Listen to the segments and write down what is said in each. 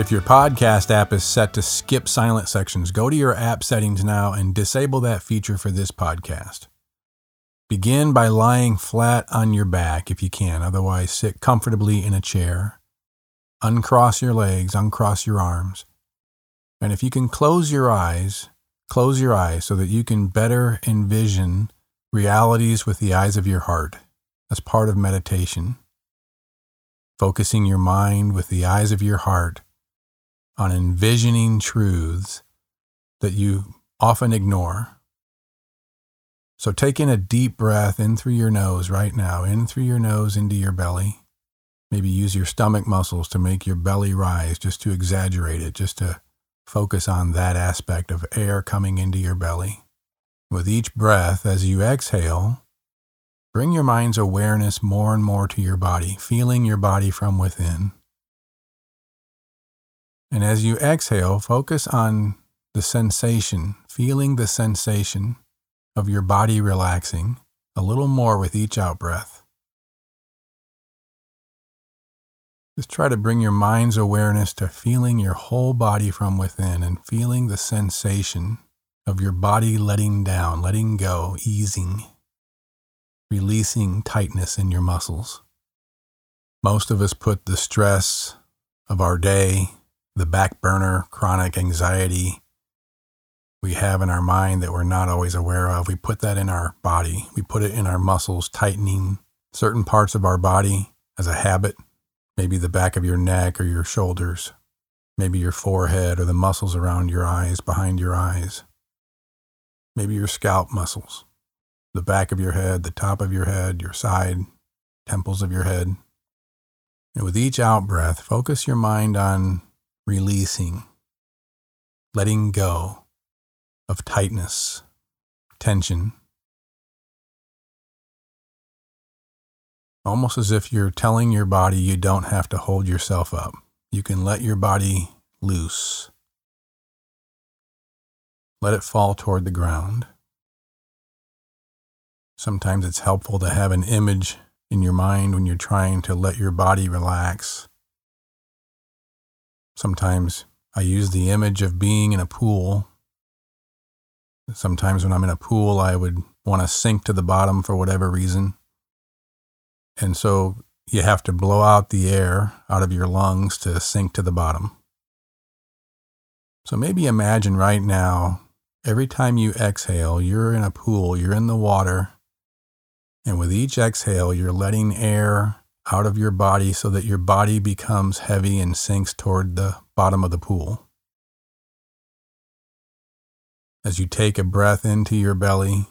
If your podcast app is set to skip silent sections, go to your app settings now and disable that feature for this podcast. Begin by lying flat on your back if you can. Otherwise, sit comfortably in a chair. Uncross your legs, uncross your arms. And if you can close your eyes so that you can better envision realities with the eyes of your heart. That's part of meditation. Focusing your mind with the eyes of your heart on envisioning truths that you often ignore. So take in a deep breath in through your nose right now, in through your nose into your belly. Maybe use your stomach muscles to make your belly rise, just to exaggerate it, just to focus on that aspect of air coming into your belly. With each breath, as you exhale, bring your mind's awareness more and more to your body, feeling your body from within. And as you exhale, focus on the sensation, feeling the sensation of your body relaxing a little more with each out breath. Just try to bring your mind's awareness to feeling your whole body from within and feeling the sensation of your body letting down, letting go, easing, releasing tightness in your muscles. Most of us put the stress of our day, the back burner, chronic anxiety we have in our mind that we're not always aware of. We put that in our body. We put it in our muscles, tightening certain parts of our body as a habit, maybe the back of your neck or your shoulders, maybe your forehead or the muscles around your eyes, behind your eyes, maybe your scalp muscles, the back of your head, the top of your head, your side, temples of your head. And with each out breath, focus your mind on releasing, letting go of tightness, tension. Almost as if you're telling your body you don't have to hold yourself up. You can let your body loose. Let it fall toward the ground. Sometimes it's helpful to have an image in your mind when you're trying to let your body relax. Sometimes I use the image of being in a pool. Sometimes when I'm in a pool, I would want to sink to the bottom for whatever reason. And so you have to blow out the air out of your lungs to sink to the bottom. So maybe imagine right now, every time you exhale, you're in a pool, you're in the water. And with each exhale, you're letting air out of your body so that your body becomes heavy and sinks toward the bottom of the pool. As you take a breath into your belly,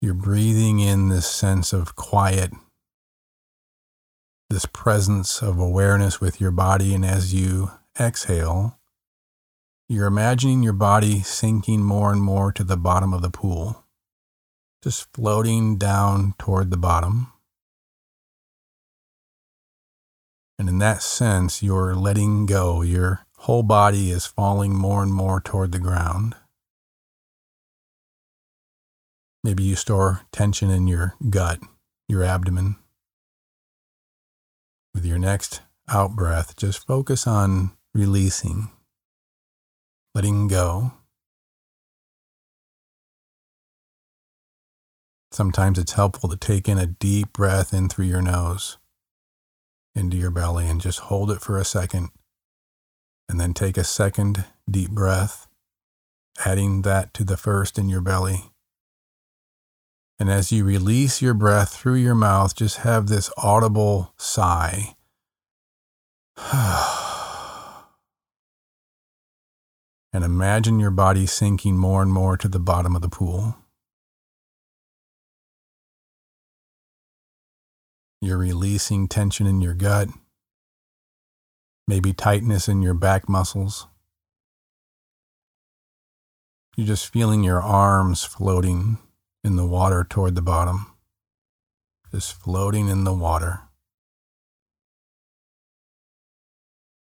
you're breathing in this sense of quiet, this presence of awareness with your body, and as you exhale, you're imagining your body sinking more and more to the bottom of the pool, just floating down toward the bottom. And in that sense, you're letting go. Your whole body is falling more and more toward the ground. Maybe you store tension in your gut, your abdomen. With your next out breath, just focus on releasing, letting go. Sometimes it's helpful to take in a deep breath in through your nose, into your belly, and just hold it for a second, and then take a second deep breath, adding that to the first in your belly. And as you release your breath through your mouth, just have this audible sigh. And imagine your body sinking more and more to the bottom of the pool. You're releasing tension in your gut. maybe tightness in your back muscles. You're just feeling your arms floating in the water toward the bottom. Just floating in the water.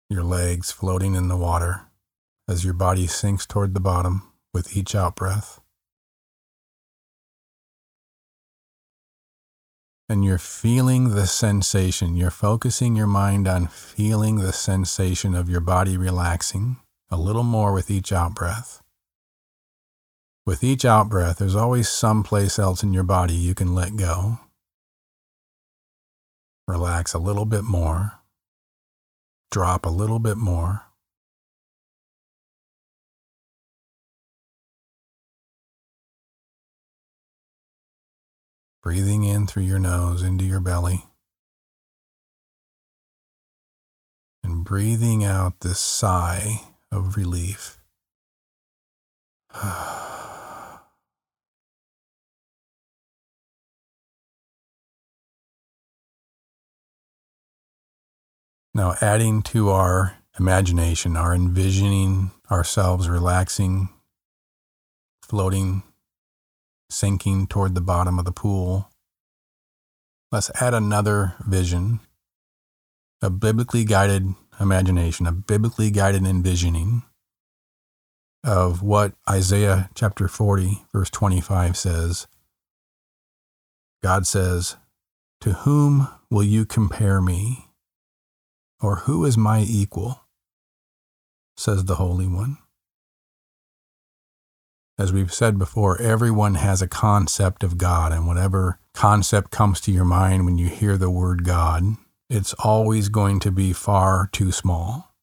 Your legs floating in the water as your body sinks toward the bottom with each out-breath. And you're feeling the sensation. You're focusing your mind on feeling the sensation of your body relaxing a little more with each out-breath. With each out-breath, there's always someplace else in your body you can let go. Relax a little bit more. Drop a little bit more. Breathing in through your nose into your belly. And breathing out this sigh of relief. Now, adding to our imagination, our envisioning ourselves relaxing, floating, sinking toward the bottom of the pool, let's add another vision, a biblically guided imagination, a biblically guided envisioning of what Isaiah chapter 40, verse 25 says. God says, "To whom will you compare me? Or who is my equal?" says the Holy One. As we've said before, everyone has a concept of God, and whatever concept comes to your mind when you hear the word God, it's always going to be far too small.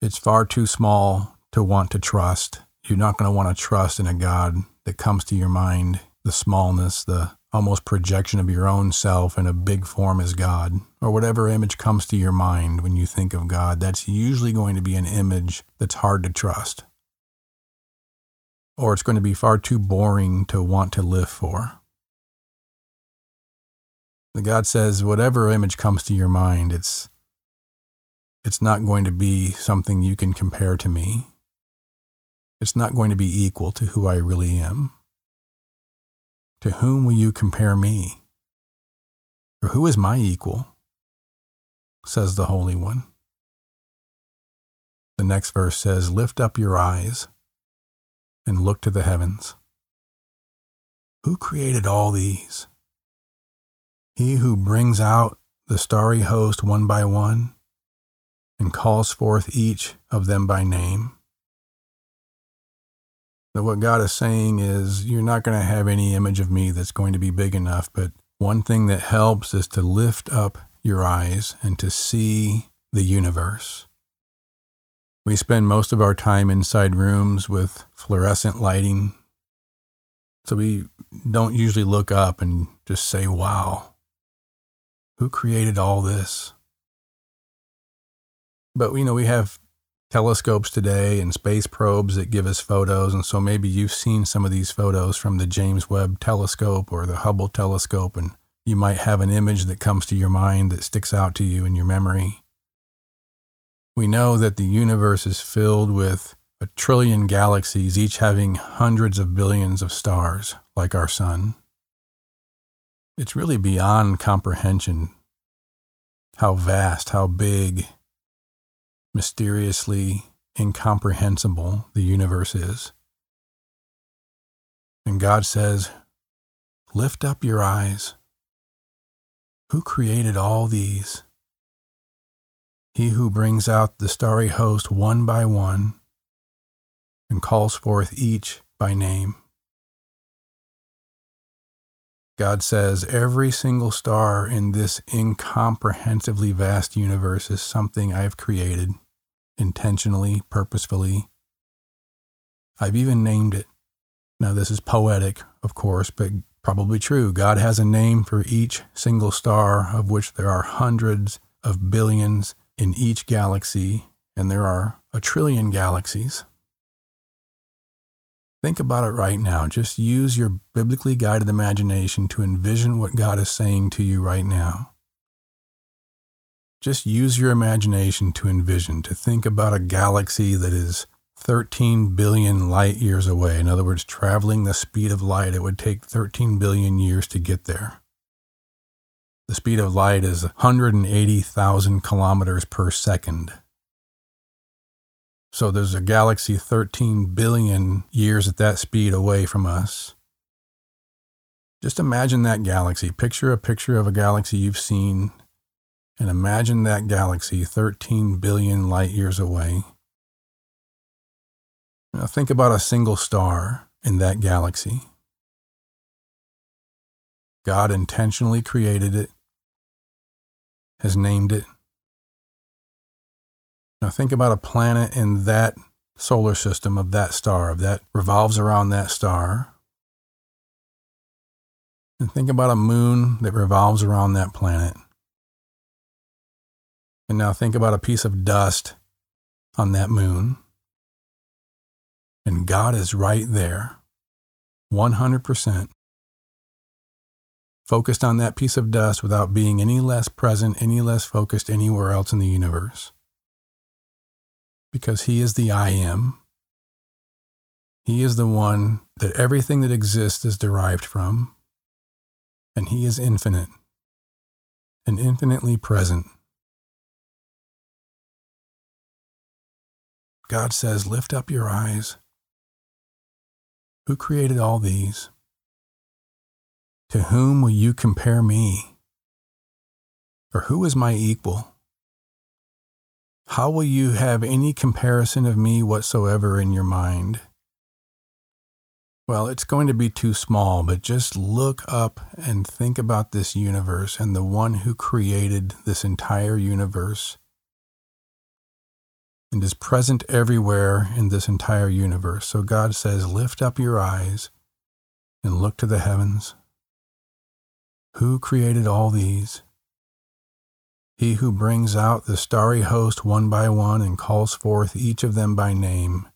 It's far too small to want to trust. You're not going to want to trust in a God that comes to your mind, the smallness, the almost projection of your own self in a big form as God, or whatever image comes to your mind when you think of God. That's usually going to be an image that's hard to trust. Or it's going to be far too boring to want to live for. And God says, whatever image comes to your mind, it's not going to be something you can compare to me. It's not going to be equal to who I really am. To whom will you compare me? Or who is my equal? Says the Holy One. The next verse says, "Lift up your eyes and look to the heavens. Who created all these? He who brings out the starry host one by one and calls forth each of them by name." So what God is saying is, you're not going to have any image of me that's going to be big enough, but one thing that helps is to lift up your eyes and to see the universe. We spend most of our time inside rooms with fluorescent lighting, so we don't usually look up and just say, "Wow, who created all this?" But we have telescopes today and space probes that give us photos, and so maybe you've seen some of these photos from the James Webb telescope or the Hubble telescope, and you might have an image that comes to your mind that sticks out to you in your memory. We know that the universe is filled with 1 trillion galaxies, each having hundreds of billions of stars, like our sun. It's really beyond comprehension how vast, how big, mysteriously incomprehensible the universe is. And God says, "Lift up your eyes. Who created all these? He who brings out the starry host one by one and calls forth each by name." God says every single star in this incomprehensibly vast universe is something I've created intentionally, purposefully. I've even named it. Now, this is poetic, of course, but probably true. God has a name for each single star, of which there are hundreds of billions in each galaxy, and there are 1 trillion galaxies. Think about it right now. Just use your biblically guided imagination to envision what God is saying to you right now. Just use your imagination to envision, to think about a galaxy that is 13 billion light years away. In other words, traveling the speed of light, it would take 13 billion years to get there. The speed of light is 180,000 kilometers per second. So there's a galaxy 13 billion years at that speed away from us. Just imagine that galaxy. Picture a picture of a galaxy you've seen, and imagine that galaxy 13 billion light years away. Now think about a single star in that galaxy. God intentionally created it, has named it. Now think about a planet in that solar system of that star, that revolves around that star. And think about a moon that revolves around that planet. And now think about a piece of dust on that moon. And God is right there, 100%, focused on that piece of dust without being any less present, any less focused anywhere else in the universe. Because He is the I Am. He is the one that everything that exists is derived from. And He is infinite and infinitely present. God says, lift up your eyes. Who created all these? To whom will you compare me? Or who is my equal? How will you have any comparison of me whatsoever in your mind? Well, it's going to be too small, but just look up and think about this universe and the one who created this entire universe and is present everywhere in this entire universe. So God says, lift up your eyes and look to the heavens. Who created all these? He who brings out the starry host one by one and calls forth each of them by name.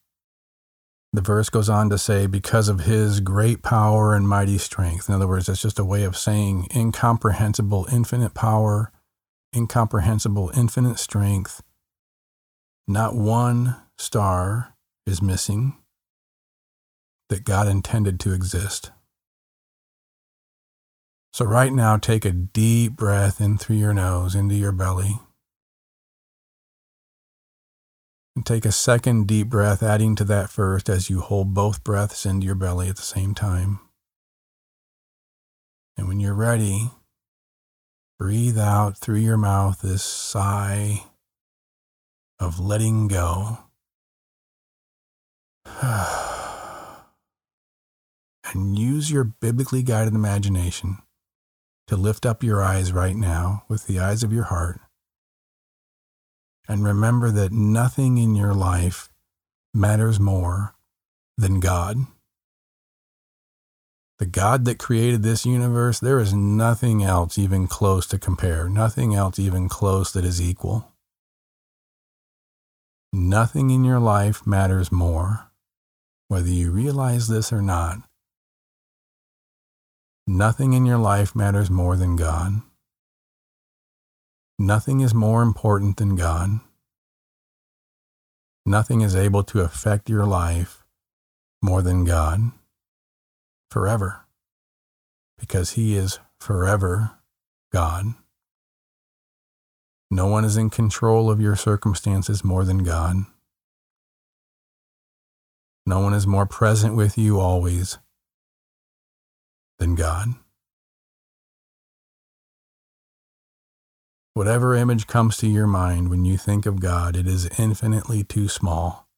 The verse goes on to say, because of His great power and mighty strength. In other words, that's just a way of saying incomprehensible, infinite power, incomprehensible, infinite strength. Not one star is missing that God intended to exist. So right now, take a deep breath in through your nose, into your belly. And take a second deep breath, adding to that first as you hold both breaths into your belly at the same time. And when you're ready, breathe out through your mouth this sigh of letting go. And use your biblically guided imagination to lift up your eyes right now with the eyes of your heart. And remember that nothing in your life matters more than God. The God that created this universe, there is nothing else even close to compare, nothing else even close that is equal. Nothing in your life matters more, whether you realize this or not. Nothing in your life matters more than God. Nothing is more important than God. Nothing is able to affect your life more than God forever, because He is forever God. No one is in control of your circumstances more than God. No one is more present with you always than God. Whatever image comes to your mind when you think of God, it is infinitely too small.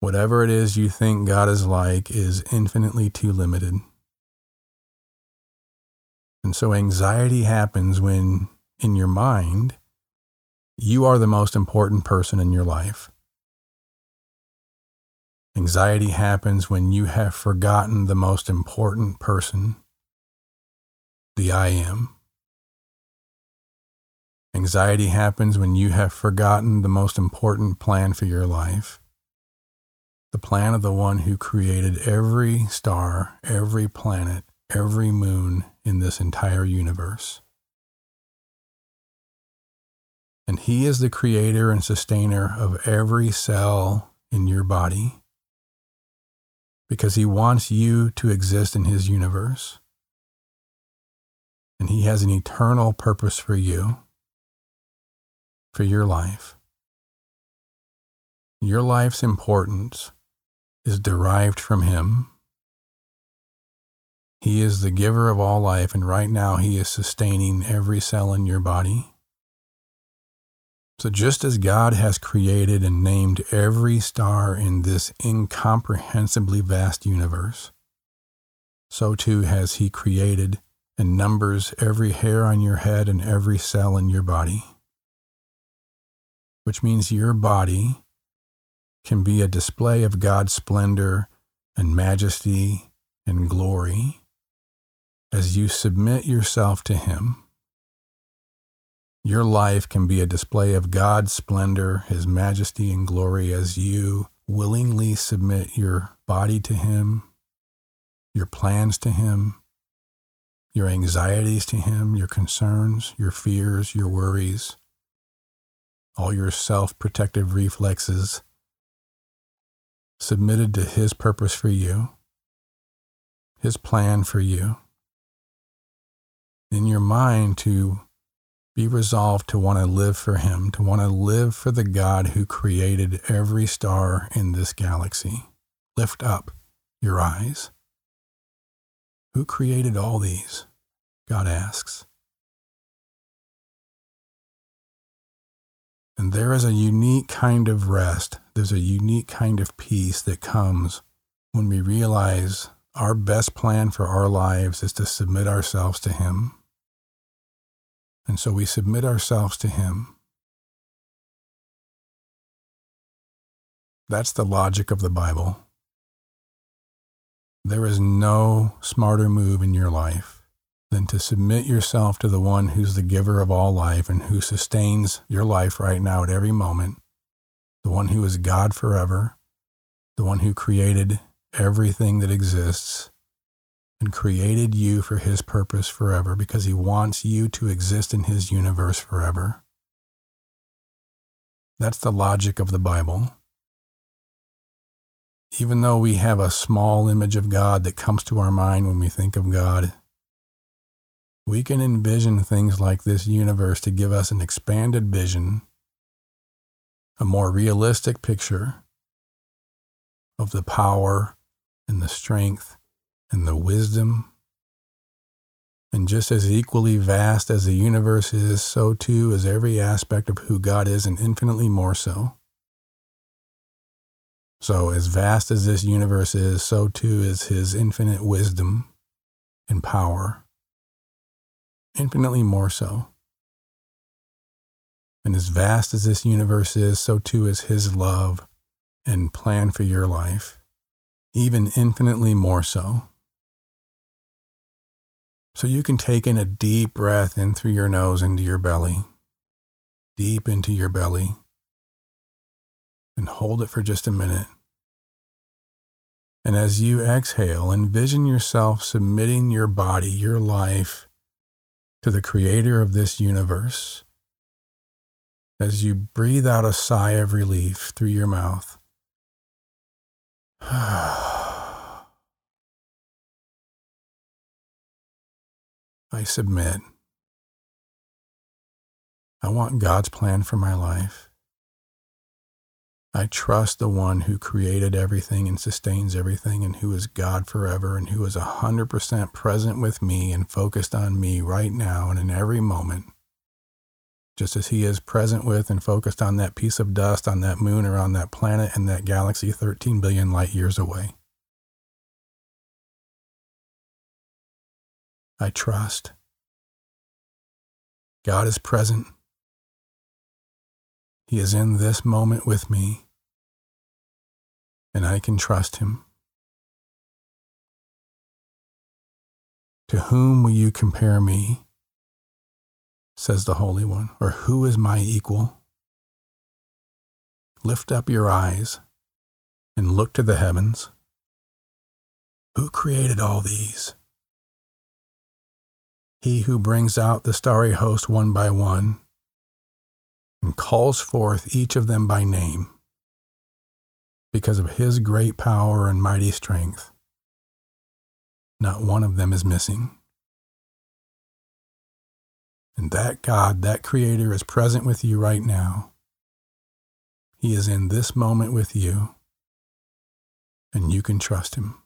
Whatever it is you think God is like is infinitely too limited. And so anxiety happens when, in your mind, you are the most important person in your life. Anxiety happens when you have forgotten the most important person, the I Am. Anxiety happens when you have forgotten the most important plan for your life, the plan of the one who created every star, every planet, every moon in this entire universe. and He is the creator and sustainer of every cell in your body, because He wants you to exist in His universe. And He has an eternal purpose for you, for your life. Your life's importance is derived from Him. He is the giver of all life, and right now He is sustaining every cell in your body. So just as God has created and named every star in this incomprehensibly vast universe, so too has He created and numbers every hair on your head and every cell in your body, which means your body can be a display of God's splendor and majesty and glory as you submit yourself to Him. Your life can be a display of God's splendor, His majesty, and glory as you willingly submit your body to Him, your plans to Him, your anxieties to Him, your concerns, your fears, your worries, all your self-protective reflexes submitted to His purpose for you, His plan for you. In your mind to be resolved to want to live for Him, to want to live for the God who created every star in this galaxy. Lift up your eyes. Who created all these? God asks. And there is a unique kind of rest. There's a unique kind of peace that comes when we realize our best plan for our lives is to submit ourselves to Him. And so we submit ourselves to Him. That's the logic of the Bible. There is no smarter move in your life than to submit yourself to the one who's the giver of all life and who sustains your life right now at every moment, the one who is God forever, the one who created everything that exists, and created you for His purpose forever because He wants you to exist in His universe forever. That's the logic of the Bible. Even though we have a small image of God that comes to our mind when we think of God, we can envision things like this universe to give us an expanded vision, a more realistic picture of the power and the strength and the wisdom. And just as equally vast as the universe is, so too is every aspect of who God is, and infinitely more so. So as vast as this universe is, so too is His infinite wisdom and power, infinitely more so. And as vast as this universe is, so too is His love and plan for your life, even infinitely more so. So you can take in a deep breath in through your nose into your belly, deep into your belly, and hold it for just a minute. And as you exhale, envision yourself submitting your body, your life, to the creator of this universe. As you breathe out a sigh of relief through your mouth, I submit. I want God's plan for my life. I trust the one who created everything and sustains everything and who is God forever and who is 100% present with me and focused on me right now and in every moment. Just as He is present with and focused on that piece of dust on that moon or on that planet and that galaxy 13 billion light years away. I trust. God is present. He is in this moment with me, and I can trust Him. To whom will you compare me? Says the Holy One, or who is my equal? Lift up your eyes and look to the heavens. Who created all these? He who brings out the starry host one by one and calls forth each of them by name, because of his great power and mighty strength. Not one of them is missing. And that God, that Creator, is present with you right now. He is in this moment with you, and you can trust him.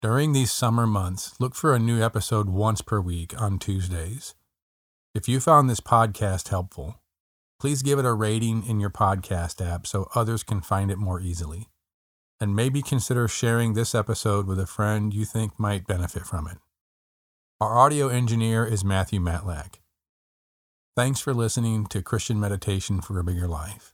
During these summer months, look for a new episode once per week on Tuesdays. If you found this podcast helpful, please give it a rating in your podcast app so others can find it more easily. And maybe consider sharing this episode with a friend you think might benefit from it. Our audio engineer is Matthew Matlack. Thanks for listening to Christian Meditation for a Bigger Life.